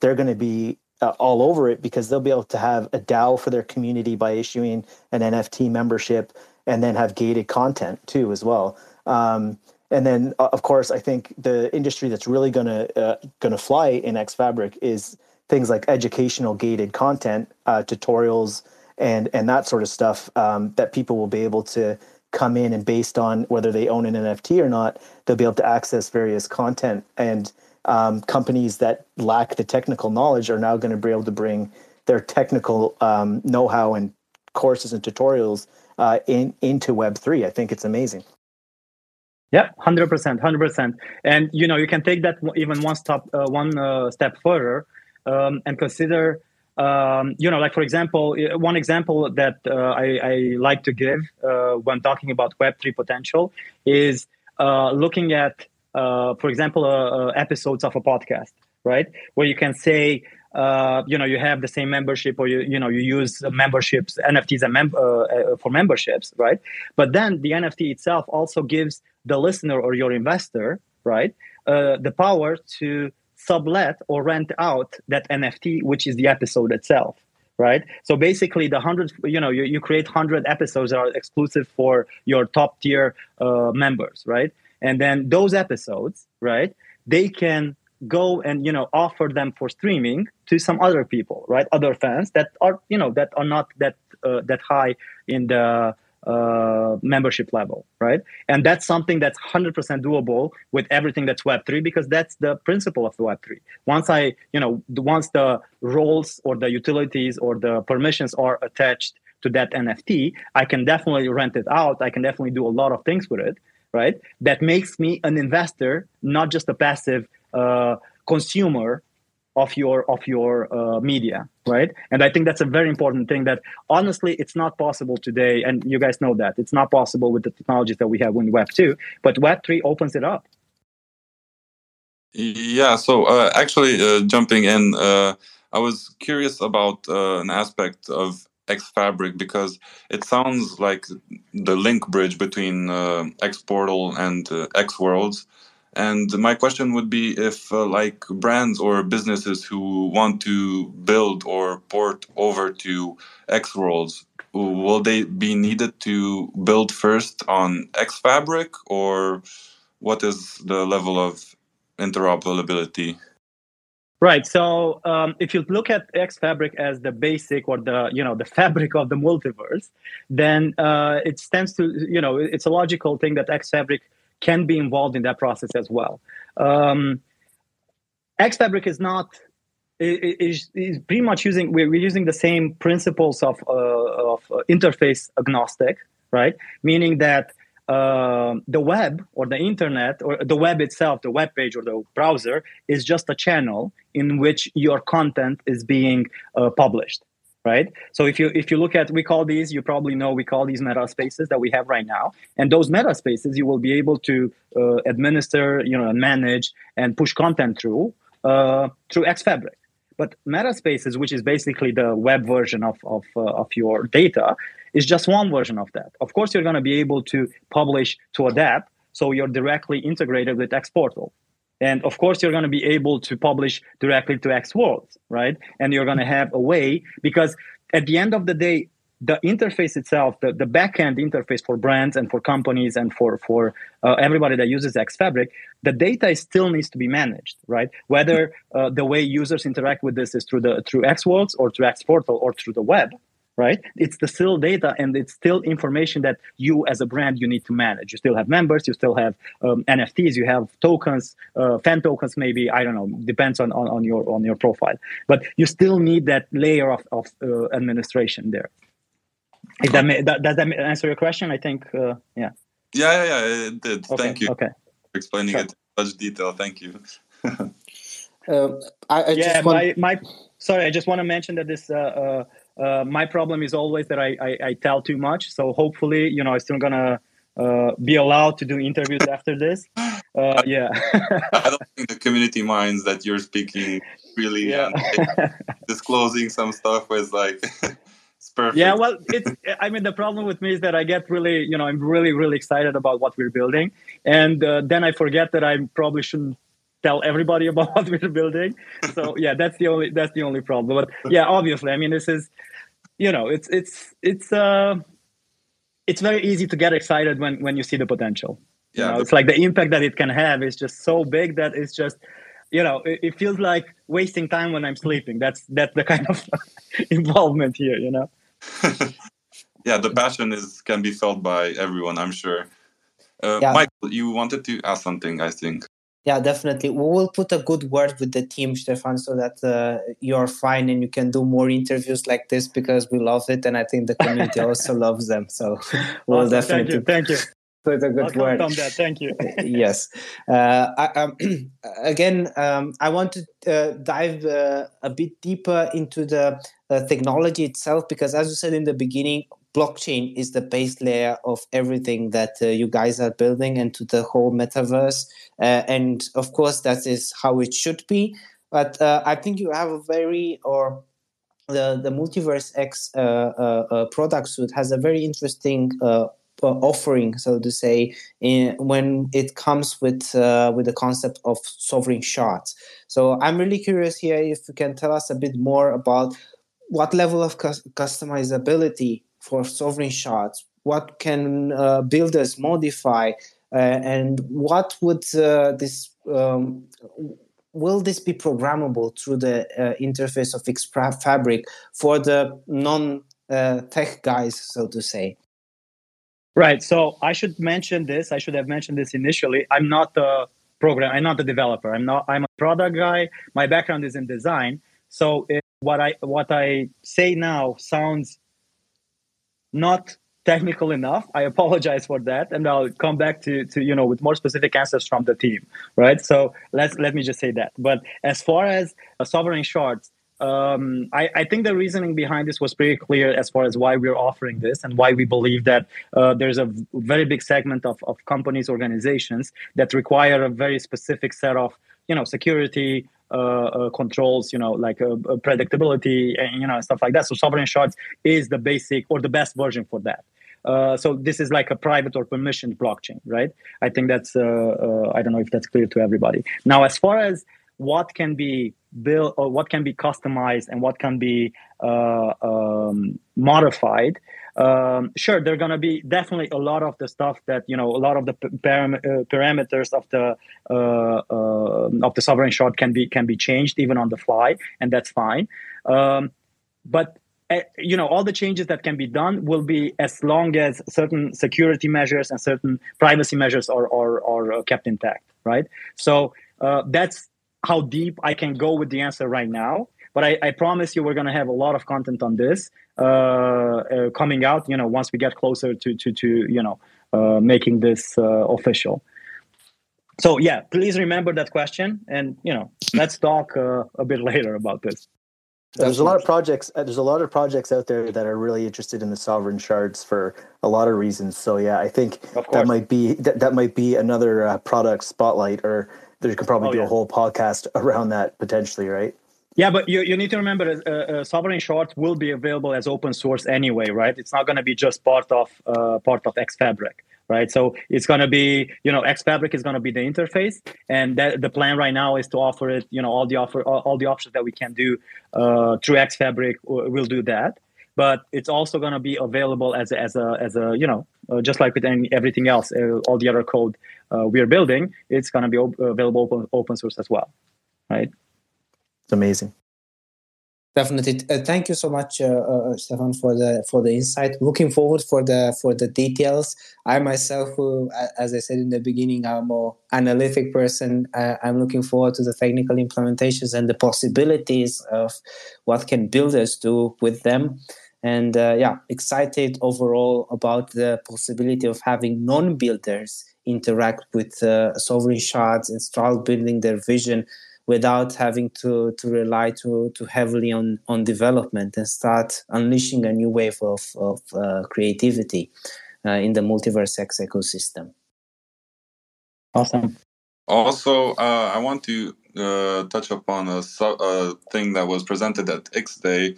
they're going to be all over it, because they'll be able to have a DAO for their community by issuing an NFT membership, and then have gated content too as well. And then, of course, I think the industry that's really going to fly in xFabric is things like educational gated content, tutorials, and that sort of stuff, that people will be able to come in and, based on whether they own an NFT or not, they'll be able to access various content. And companies that lack the technical knowledge are now going to be able to bring their technical know-how and courses and tutorials into Web3. I think it's amazing. Yeah, 100%. And, you know, you can take that even one step further, and consider, you know, like, for example, one example that I like to give when talking about Web3 potential is looking at, for example, episodes of a podcast, right? Where you can say, you know, you have the same membership, or you use memberships, NFTs for memberships, right? But then the NFT itself also gives the listener or your investor, right, the power to sublet or rent out that NFT, which is the episode itself, right? So basically, the 100, you know, you create 100 episodes that are exclusive for your top tier members, right? And then those episodes, right, they can go and, you know, offer them for streaming to some other people, right? Other fans that are, you know, that are not that high in the membership level, right? And that's something that's 100% doable with everything that's Web3, because that's the principle of Web3. Once the roles or the utilities or the permissions are attached to that NFT, I can definitely rent it out. I can definitely do a lot of things with it, right? That makes me an investor, not just a passive consumer of your media, right? And I think that's a very important thing that, honestly, it's not possible today. And you guys know that it's not possible with the technologies that we have in Web2, but Web3 opens it up. Yeah. So actually, jumping in, I was curious about an aspect of xFabric, because it sounds like the link bridge between xPortal and xWorlds. And my question would be if like brands or businesses who want to build or port over to xWorlds, will they be needed to build first on xFabric, or what is the level of interoperability? Right. So if you look at xFabric as the basic, or the, you know, the fabric of the multiverse, then it stands to, you know, it's a logical thing that xFabric can be involved in that process as well. xFabric is pretty much we're using the same principles of interface agnostic, right? Meaning that the web, or the internet, or the web itself, the web page or the browser, is just a channel in which your content is being published, right? So if you look at, we call these meta spaces that we have right now, and those meta spaces you will be able to administer, you know, and manage and push content through xFabric. But meta spaces, which is basically the web version of your data, is just one version of that. Of course, you're going to be able to publish to an app, so you're directly integrated with xPortal. And of course, you're going to be able to publish directly to xWorlds, right? And you're going to have a way, because at the end of the day, the interface itself, the backend interface for brands and for companies and for everybody that uses xFabric, the data still needs to be managed, right? Whether the way users interact with this is through xWorlds or through xPortal or through the web, right? It's the still data, and it's still information that you as a brand, you need to manage. You still have members, you still have NFTs, you have tokens, fan tokens, maybe, I don't know, depends on your profile. But you still need that layer of administration there. If that does that answer your question? I think, yeah. Yeah, it did. Okay. Thank you. Okay. For explaining it in such detail. Thank you. I just want to mention that this... my problem is always that I tell too much. So hopefully, you know, I'm still going to be allowed to do interviews after this. Yeah. I don't think the community minds that you're speaking really and disclosing some stuff was like... Perfect. Yeah, well, it's, I mean, the problem with me is that I get really, you know, I'm really, really excited about what we're building. And then I forget that I probably shouldn't tell everybody about what we're building. So yeah, that's the only problem. But yeah, obviously, I mean, this is, you know, it's very easy to get excited when you see the potential. Yeah, you know, it's like the impact that it can have is just so big that it's just, you know, it feels like wasting time when I'm sleeping. That's the kind of involvement here, you know? Yeah, the passion can be felt by everyone, I'm sure. Michael, you wanted to ask something, I think. Yeah, definitely. We will put a good word with the team, Stefan, so that you're fine and you can do more interviews like this because we love it. And I think the community also loves them. So we'll awesome. Definitely. Thank you. Put a good word. That. Thank you. Yes. I want to dive a bit deeper into the technology itself, because as you said in the beginning, blockchain is the base layer of everything that you guys are building and to the whole metaverse. And of course, that is how it should be. But I think you have the MultiversX product suite has a very interesting offering, so to say, when it comes with the concept of sovereign shards. So I'm really curious here if you can tell us a bit more about what level of customizability for sovereign shards, what can builders modify, and what would will this be programmable through the interface of xFabric for the non-tech guys, so to say? Right. So I should mention this. I should have mentioned this initially. I'm not a programmer. I'm not a developer. I'm a product guy. My background is in design. So what I say now sounds not technical enough. I apologize for that, and I'll come back to you know, with more specific answers from the team. Right. So let me just say that. But as far as sovereign shards, I think the reasoning behind this was pretty clear as far as why we're offering this and why we believe that there's a very big segment of companies, organizations that require a very specific set of, you know, security controls, you know, like predictability and, you know, stuff like that. So sovereign shards is the basic or the best version for that. So this is like a private or permissioned blockchain, right? I think that's, I don't know if that's clear to everybody. Now, as far as what can be built or what can be customized and what can be modified, sure, there are going to be definitely a lot of the stuff that, you know, a lot of the parameters of the sovereign shard can be changed even on the fly, and that's fine. But you know, all the changes that can be done will be as long as certain security measures and certain privacy measures are kept intact, right? So that's how deep I can go with the answer right now. But I promise you we're going to have a lot of content on this coming out, you know, once we get closer to you know, making this official. So, yeah, please remember that question. And, you know, let's talk a bit later about this. There's a lot of projects. There's a lot of projects out there that are really interested in the sovereign shards for a lot of reasons. So, yeah, I think that might be another product spotlight, or there could probably be a whole podcast around that potentially, right? Yeah, but you need to remember, sovereign shards will be available as open source anyway, right? It's not going to be just part of xFabric, right? So it's going to be, you know, xFabric is going to be the interface, and the plan right now is to offer it, you know, all the options that we can do through xFabric. We'll do that, but it's also going to be available as a you know, just like with everything else, all the other code we are building, it's going to be available open source as well, right? It's amazing. Definitely. Thank you so much, Stefan, for the insight. Looking forward for the details. I myself, who, as I said in the beginning, I'm a more analytic person. I'm looking forward to the technical implementations and the possibilities of what can builders do with them. And excited overall about the possibility of having non-builders interact with sovereign shards and start building their vision without having to rely too heavily on development, and start unleashing a new wave of creativity. in the MultiversX ecosystem. Awesome. Also, I want to touch upon a thing that was presented at X-Day,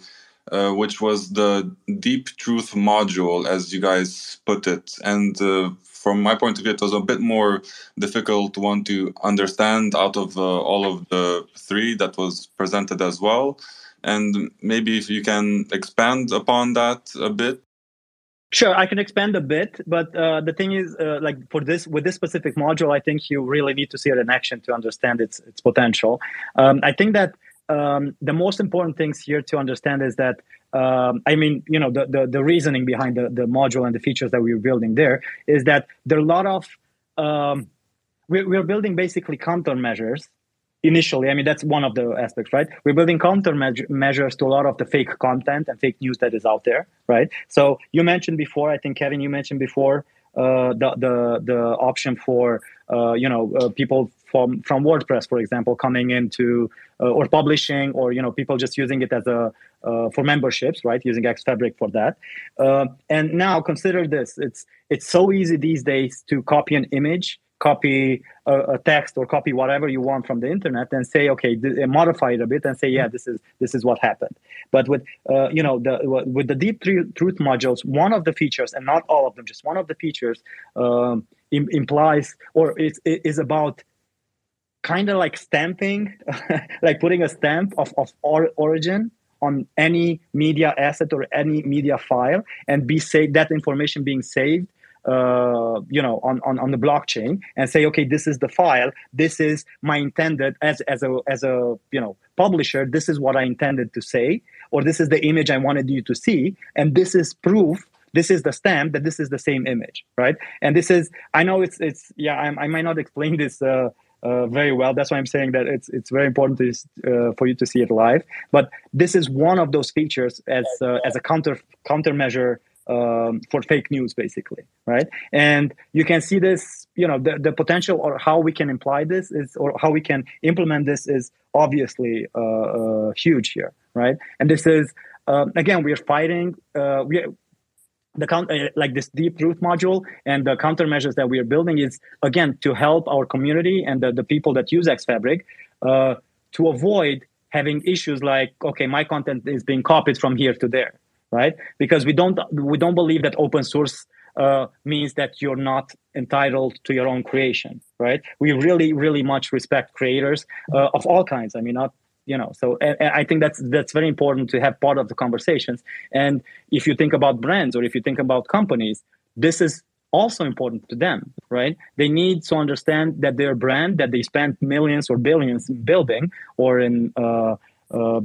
which was the Deep Truth module, as you guys put it. And from my point of view, it was a bit more difficult one to understand out of all of the three that was presented as well. And maybe if you can expand upon that a bit. Sure, I can expand a bit, but the thing is, like for this, with this specific module, I think you really need to see it in action to understand its potential. I think that the most important things here to understand is that, I mean, you know, the reasoning behind the module and the features that we're building there is that there are a lot of, we're building basically countermeasures. Initially, I mean, that's one of the aspects, right? We're building countermeasures to a lot of the fake content and fake news that is out there, right? So you mentioned before, I think, Kevin, you mentioned before the option for, you know, people from WordPress, for example, coming into or publishing, or, you know, people just using it as a for memberships, right? Using xFabric for that. And now consider this. It's so easy these days to copy an image, copy a text, or copy whatever you want from the internet and say, okay, modify it a bit and say, yeah, this is what happened. But with you know, with the Deep Truth modules, one of the features, and not all of them, just one of the features implies, or it is about kind of like stamping, like putting a stamp of origin on any media asset or any media file, and be saved, that information being saved, you know, on the blockchain, and say, okay, this is the file. This is my intended as a you know, publisher. This is what I intended to say, or this is the image I wanted you to see, and this is proof. This is the stamp that this is the same image, right? And this is, I know it's yeah. I might not explain this very well. That's why I'm saying that it's very important to, for you to see it live. But this is one of those features as a countermeasure. For fake news, basically, right? And you can see this, you know, the potential, or how we can imply this is, or how we can implement this is obviously huge here, right? And this is, again, we are fighting, like this Deep Truth module and the countermeasures that we are building is, again, to help our community and the people that use xFabric to avoid having issues like, okay, my content is being copied from here to there, right? Because we don't believe that open source means that you're not entitled to your own creation, right? We really, really much respect creators of all kinds. I mean, not, you know, so and I think that's very important to have part of the conversations. And if you think about brands, or if you think about companies, this is also important to them, right? They need to understand that their brand, that they spent millions or billions in building, or in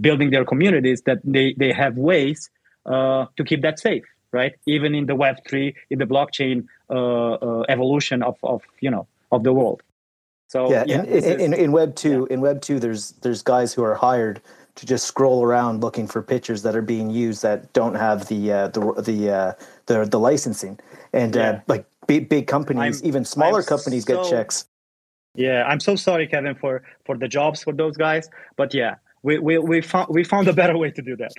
building their communities, that they have ways to keep that safe, right? Even in the Web3, in the blockchain evolution of you know, of the world. So yeah, yeah, in Web2, yeah. In Web2, there's guys who are hired to just scroll around looking for pictures that are being used that don't have the licensing, and yeah. Like big companies, even smaller companies get checks. Yeah, I'm so sorry, Kevin, for the jobs for those guys, but yeah. We found a better way to do that.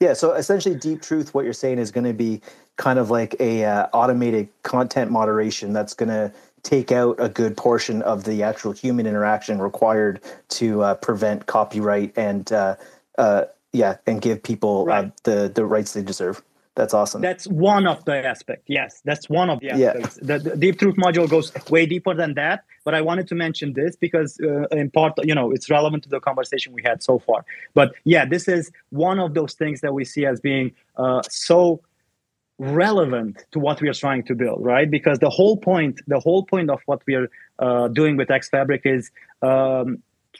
Yeah, so essentially, Deep Truth, what you're saying, is going to be kind of like a automated content moderation that's going to take out a good portion of the actual human interaction required to prevent copyright and and give people right. The rights they deserve. That's awesome. That's one of the aspects. Yes, that's one of the aspects. Yeah. The Deep Truth module goes way deeper than that. But I wanted to mention this because in part, you know, it's relevant to the conversation we had so far. But yeah, this is one of those things that we see as being so relevant to what we are trying to build, right? Because the whole point of what we are doing with xFabric is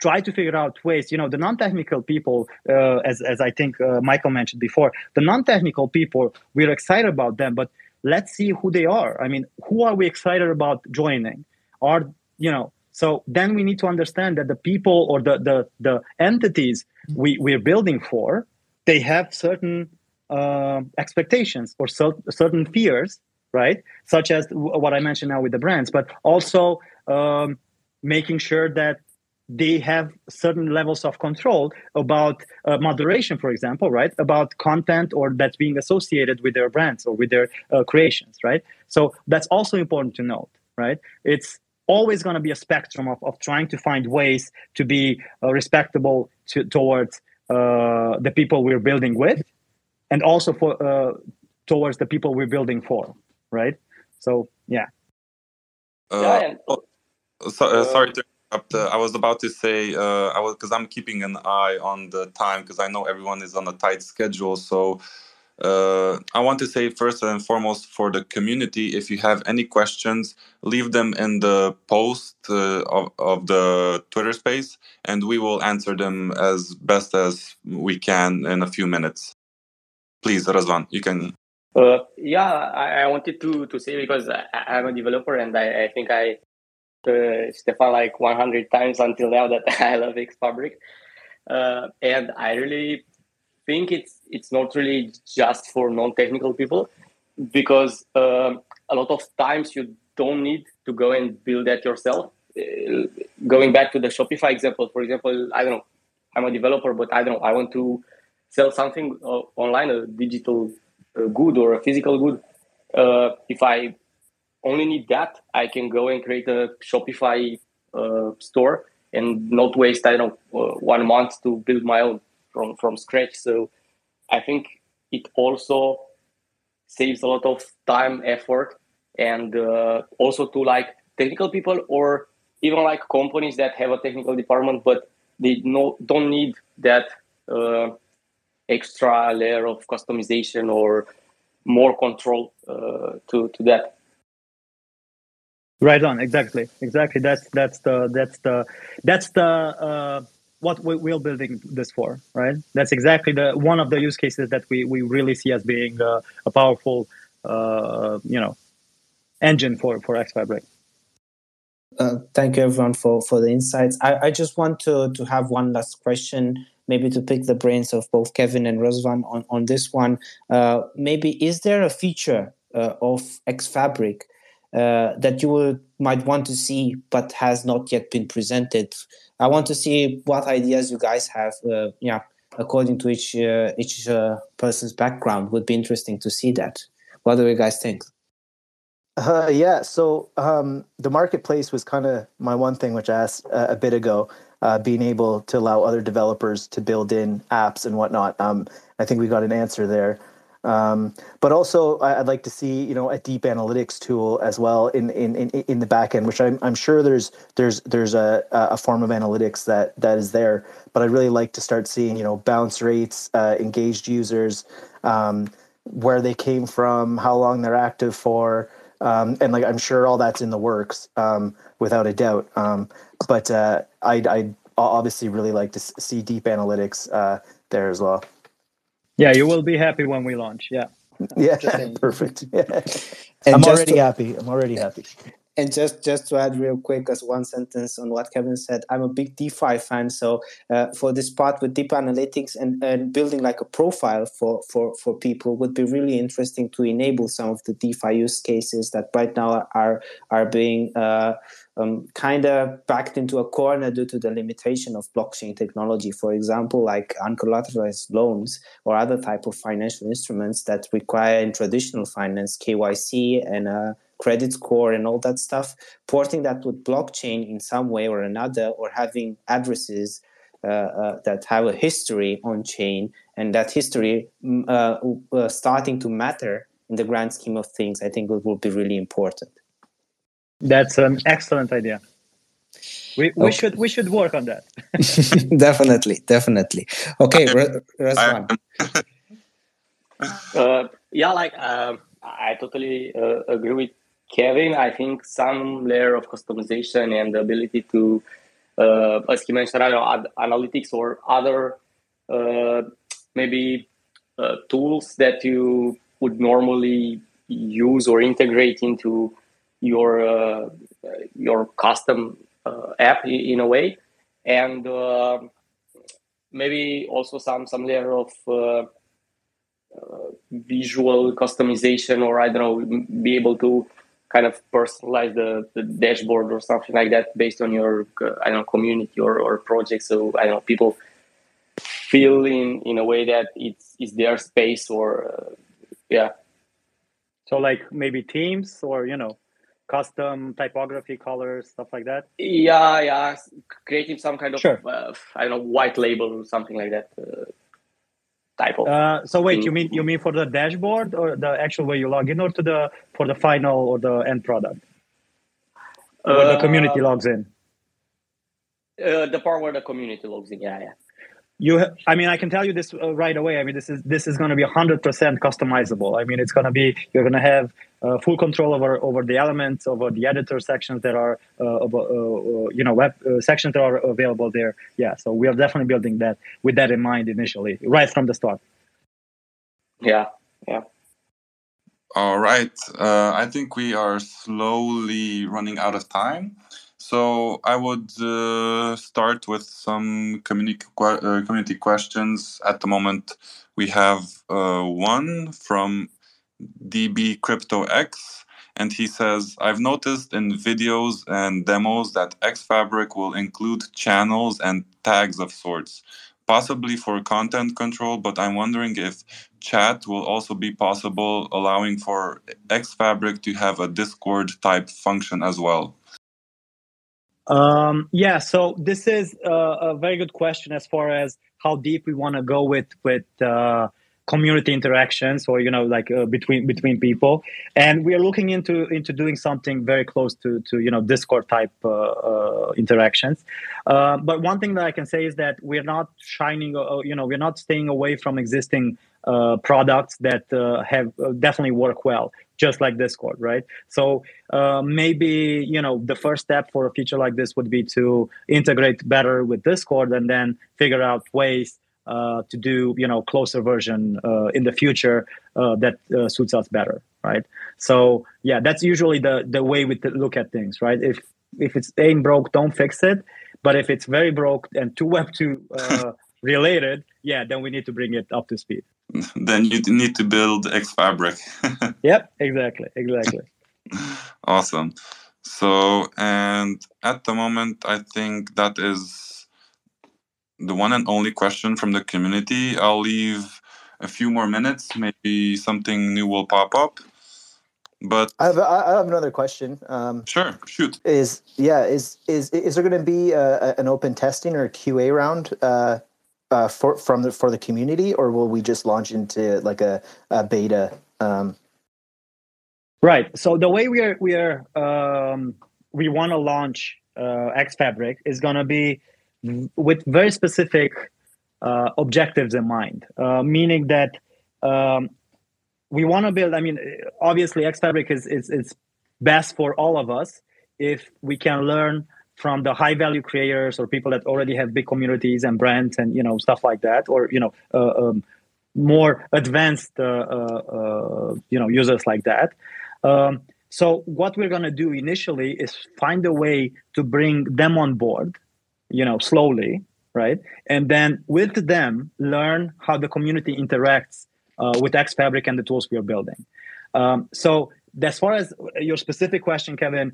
try to figure out ways, you know, the non-technical people, as I think Michael mentioned before, the non-technical people, we're excited about them, but let's see who they are. I mean, who are we excited about joining? Are, you know, so then we need to understand that the people or the entities we're building for, they have certain expectations or certain fears, right? Such as what I mentioned now with the brands, but also making sure that they have certain levels of control about moderation, for example, right? About content or that's being associated with their brands or with their creations, right? So that's also important to note, right? It's always going to be a spectrum of trying to find ways to be respectable towards the people we're building with, and also for towards the people we're building for, right? So, yeah. Sorry to interrupt. I was about to say, because I'm keeping an eye on the time, because I know everyone is on a tight schedule. So I want to say first and foremost for the community, if you have any questions, leave them in the post of the Twitter space, and we will answer them as best as we can in a few minutes. Please, Razvan, you can... I wanted to say, because I'm a developer, and I think I Stefan like 100 times until now that I love xFabric, and I really think it's not really just for non-technical people, because a lot of times you don't need to go and build that yourself. Going back to the Shopify example, for example, I don't know, I'm a developer, but I don't know, I want to sell something online, a digital good or a physical good. If I only need that, I can go and create a Shopify store and not waste, I don't know, 1 month to build my own from scratch. So I think it also saves a lot of time, effort, and also to like technical people, or even like companies that have a technical department, but they don't need that extra layer of customization or more control to that. Right on, exactly. That's what we're building this for, right? That's exactly one of the use cases that we really see as being a powerful, engine for xFabric. Thank you everyone for the insights. I just want to have one last question, maybe to pick the brains of both Kevin and Razvan on this one. Maybe is there a feature of xFabric that you might want to see but has not yet been presented? I want to see what ideas you guys have, according to each person's background. Would be interesting to see that. What do you guys think? So the marketplace was kind of my one thing, which I asked a bit ago, being able to allow other developers to build in apps and whatnot. I think we got an answer there. But also, I'd like to see, a deep analytics tool as well in the back end, which I'm sure there's a form of analytics that is there. But I'd really like to start seeing, bounce rates, engaged users, where they came from, how long they're active for. And like, I'm sure all that's in the works, without a doubt. But I'd obviously really like to see deep analytics there as well. Yeah, you will be happy when we launch. Yeah, perfect. Yeah. I'm already happy. And just to add real quick as one sentence on what Kevin said, I'm a big DeFi fan. So for this part with deep analytics and building like a profile for people would be really interesting to enable some of the DeFi use cases that right now are being kind of backed into a corner due to the limitation of blockchain technology. For example, like uncollateralized loans or other type of financial instruments that require in traditional finance KYC and credit score and all that stuff, porting that with blockchain in some way or another, or having addresses that have a history on chain, and that history starting to matter in the grand scheme of things, I think it will be really important. That's an excellent idea. We should work on that. Definitely. Okay, Razvan. I totally agree with Kevin. I think some layer of customization and the ability to, as he mentioned, analytics or other maybe tools that you would normally use or integrate into your custom app in a way, and maybe also some layer of visual customization, or I don't know, be able to kind of personalize the dashboard or something like that based on your, I don't know, community or project. So I don't know, people feel in a way that it's their space or, yeah. So like maybe themes or, you know, custom typography, colors, stuff like that? Yeah, yeah. Creating some kind of, sure. I don't know, white label or something like that. So wait, you mean for the dashboard or the actual way you log in, or for the final or the end product where the community logs in? The part where the community logs in, yeah. I mean, I can tell you this right away. I mean, this is going to be 100% customizable. I mean, it's going to be, you're going to have full control over the elements, over the editor sections that are, web sections that are available there. Yeah, so we are definitely building that with that in mind initially, right from the start. Yeah. All right. I think we are slowly running out of time. So I would start with some community questions. At the moment, we have one from DB Crypto X, and he says, "I've noticed in videos and demos that xFabric will include channels and tags of sorts, possibly for content control, but I'm wondering if chat will also be possible, allowing for xFabric to have a Discord type function as well." So this is a very good question as far as how deep we want to go with community interactions or, you know, like between people. And we are looking into doing something very close to you know, Discord type interactions. But one thing that I can say is that we're not we're not staying away from existing products that have definitely work well, just like Discord, right? So maybe, you know, the first step for a feature like this would be to integrate better with Discord and then figure out ways to do, you know, closer version in the future that suits us better, right? So yeah, that's usually the way we look at things, right? If it's ain't broke, don't fix it. But if it's very broke and too Web2 related, yeah, then we need to bring it up to speed. Then you need to build xFabric. Yep, exactly. Awesome. So, and at the moment, I think that is the one and only question from the community. I'll leave a few more minutes. Maybe something new will pop up. But I have another question. Sure, shoot. Is there going to be an open testing or a QA round? For the community, or will we just launch into like a beta? Right. So the way we want to launch xFabric is going to be with very specific objectives in mind, meaning that we want to build. I mean, obviously, xFabric is best for all of us if we can learn from the high value creators or people that already have big communities and brands and, you know, stuff like that, or, you know, more advanced, you know, users like that. So what we're going to do initially is find a way to bring them on board, you know, slowly, right? And then with them, learn how the community interacts with xFabric and the tools we are building. So as far as your specific question, Kevin,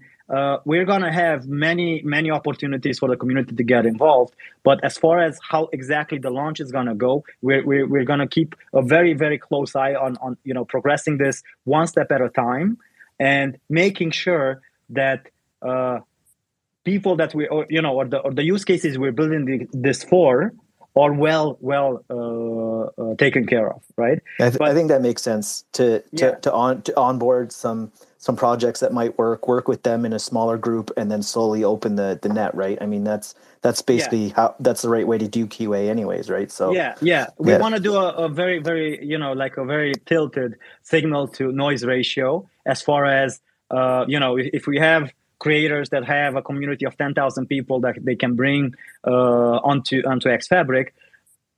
we're going to have many, many opportunities for the community to get involved. But as far as how exactly the launch is going to go, we're going to keep a very, very close eye on, you know, progressing this one step at a time and making sure that people that we, or, you know, or the use cases we're building this for are well taken care of, right? I think that makes sense to onboard some projects that might work with them in a smaller group, and then slowly open the net, right? I mean, that's basically how that's the right way to do QA, anyways, right? So yeah, we want to do a very, very, you know, like a very tilted signal to noise ratio as far as you know, if we have creators that have a community of 10,000 people that they can bring onto xFabric,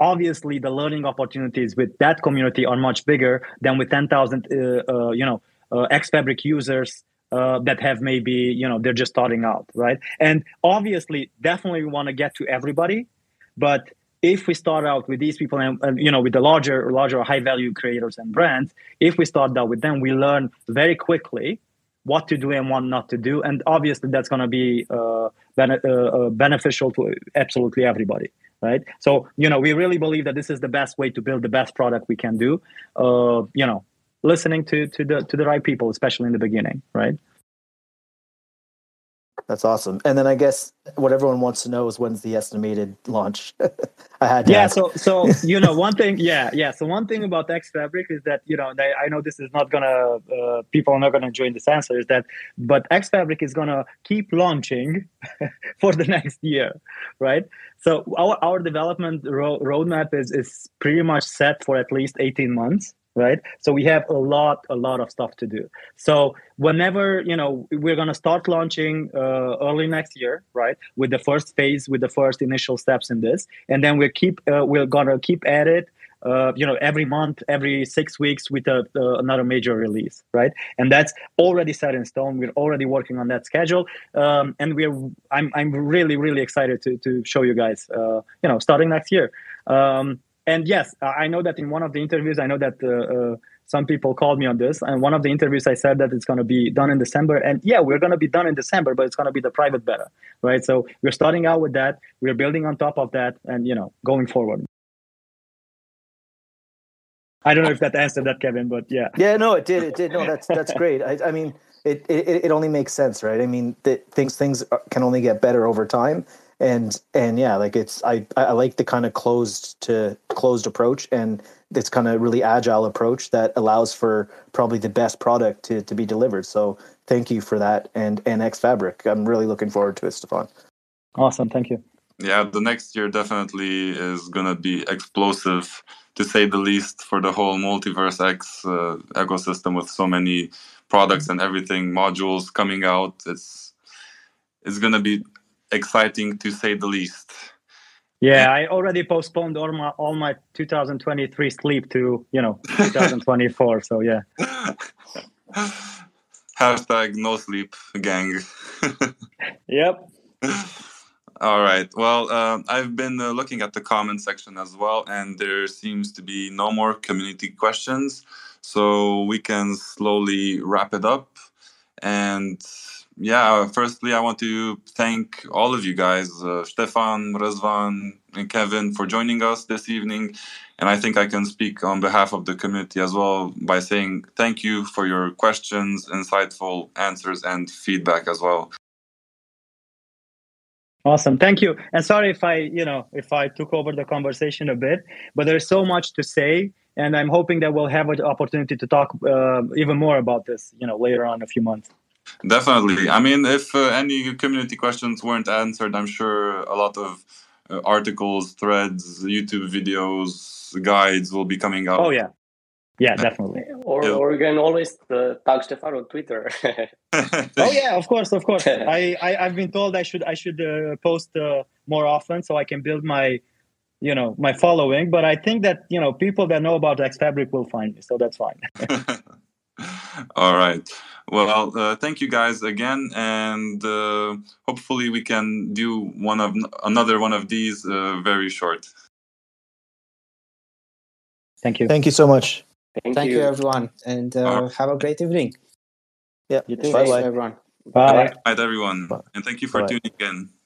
obviously the learning opportunities with that community are much bigger than with 10,000, xFabric users that have maybe, you know, they're just starting out, right? And obviously, definitely we want to get to everybody, but if we start out with these people and you know, with the larger high-value creators and brands, if we start out with them, we learn very quickly what to do and what not to do. And obviously that's going to be beneficial to absolutely everybody, right? So, you know, we really believe that this is the best way to build the best product we can do, you know, listening to the right people, especially in the beginning, right? That's awesome. And then I guess what everyone wants to know is when's the estimated launch? I had to ask. So you know, one thing, So one thing about xFabric is that, you know, I know this is not gonna people are not gonna enjoy this answer, is that, but xFabric is gonna keep launching for the next year, right? So our development roadmap is pretty much set for at least 18 months. Right. So we have a lot of stuff to do. So whenever, you know, we're going to start launching early next year, right, with the first phase, with the first initial steps in this. And then we're going to keep at it, you know, every month, every 6 weeks with another major release. Right. And that's already set in stone. We're already working on that schedule. And I'm really, really excited to show you guys, you know, starting next year. And yes, I know that in one of the interviews, I know that some people called me on this. And one of the interviews, I said that it's going to be done in December. And yeah, we're going to be done in December, but it's going to be the private beta, right? So we're starting out with that. We're building on top of that and, you know, going forward. I don't know if that answered that, Kevin, but yeah. Yeah, no, it did. No, that's great. I mean, it only makes sense, right? I mean, things can only get better over time. And yeah, like I like the kind of closed approach, and this kind of really agile approach that allows for probably the best product to be delivered. So thank you for that. And xFabric, I'm really looking forward to it, Stefan. Awesome. Thank you. Yeah. The next year definitely is going to be explosive, to say the least, for the whole MultiversX ecosystem, with so many products and everything, modules coming out. It's going to be exciting, to say the least. Yeah, I already postponed all my 2023 sleep to, you know, 2024. So yeah. #NoSleep gang. Yep. All right. Well, I've been looking at the comment section as well, and there seems to be no more community questions, so we can slowly wrap it up. And yeah, firstly, I want to thank all of you guys, Stefan, Razvan, and Kevin, for joining us this evening. And I think I can speak on behalf of the community as well by saying thank you for your questions, insightful answers, and feedback as well. Awesome. Thank you. And sorry if I took over the conversation a bit, but there's so much to say. And I'm hoping that we'll have an opportunity to talk even more about this, you know, later on in a few months. Definitely. I mean, if any community questions weren't answered, I'm sure a lot of articles, threads, YouTube videos, guides will be coming up. Oh, yeah. Yeah, definitely. Or you can always tag Stefan on Twitter. Oh, yeah, of course. I've been told I should post more often so I can build my, you know, my following. But I think that, you know, people that know about xFabric will find me. So that's fine. All right. Well, thank you guys again, and hopefully we can do another one of these very short. Thank you. Thank you so much. Thank you everyone, and have a great evening. Yeah. You too. Bye, everyone. Bye, everyone. Bye, everyone. And thank you for tuning in.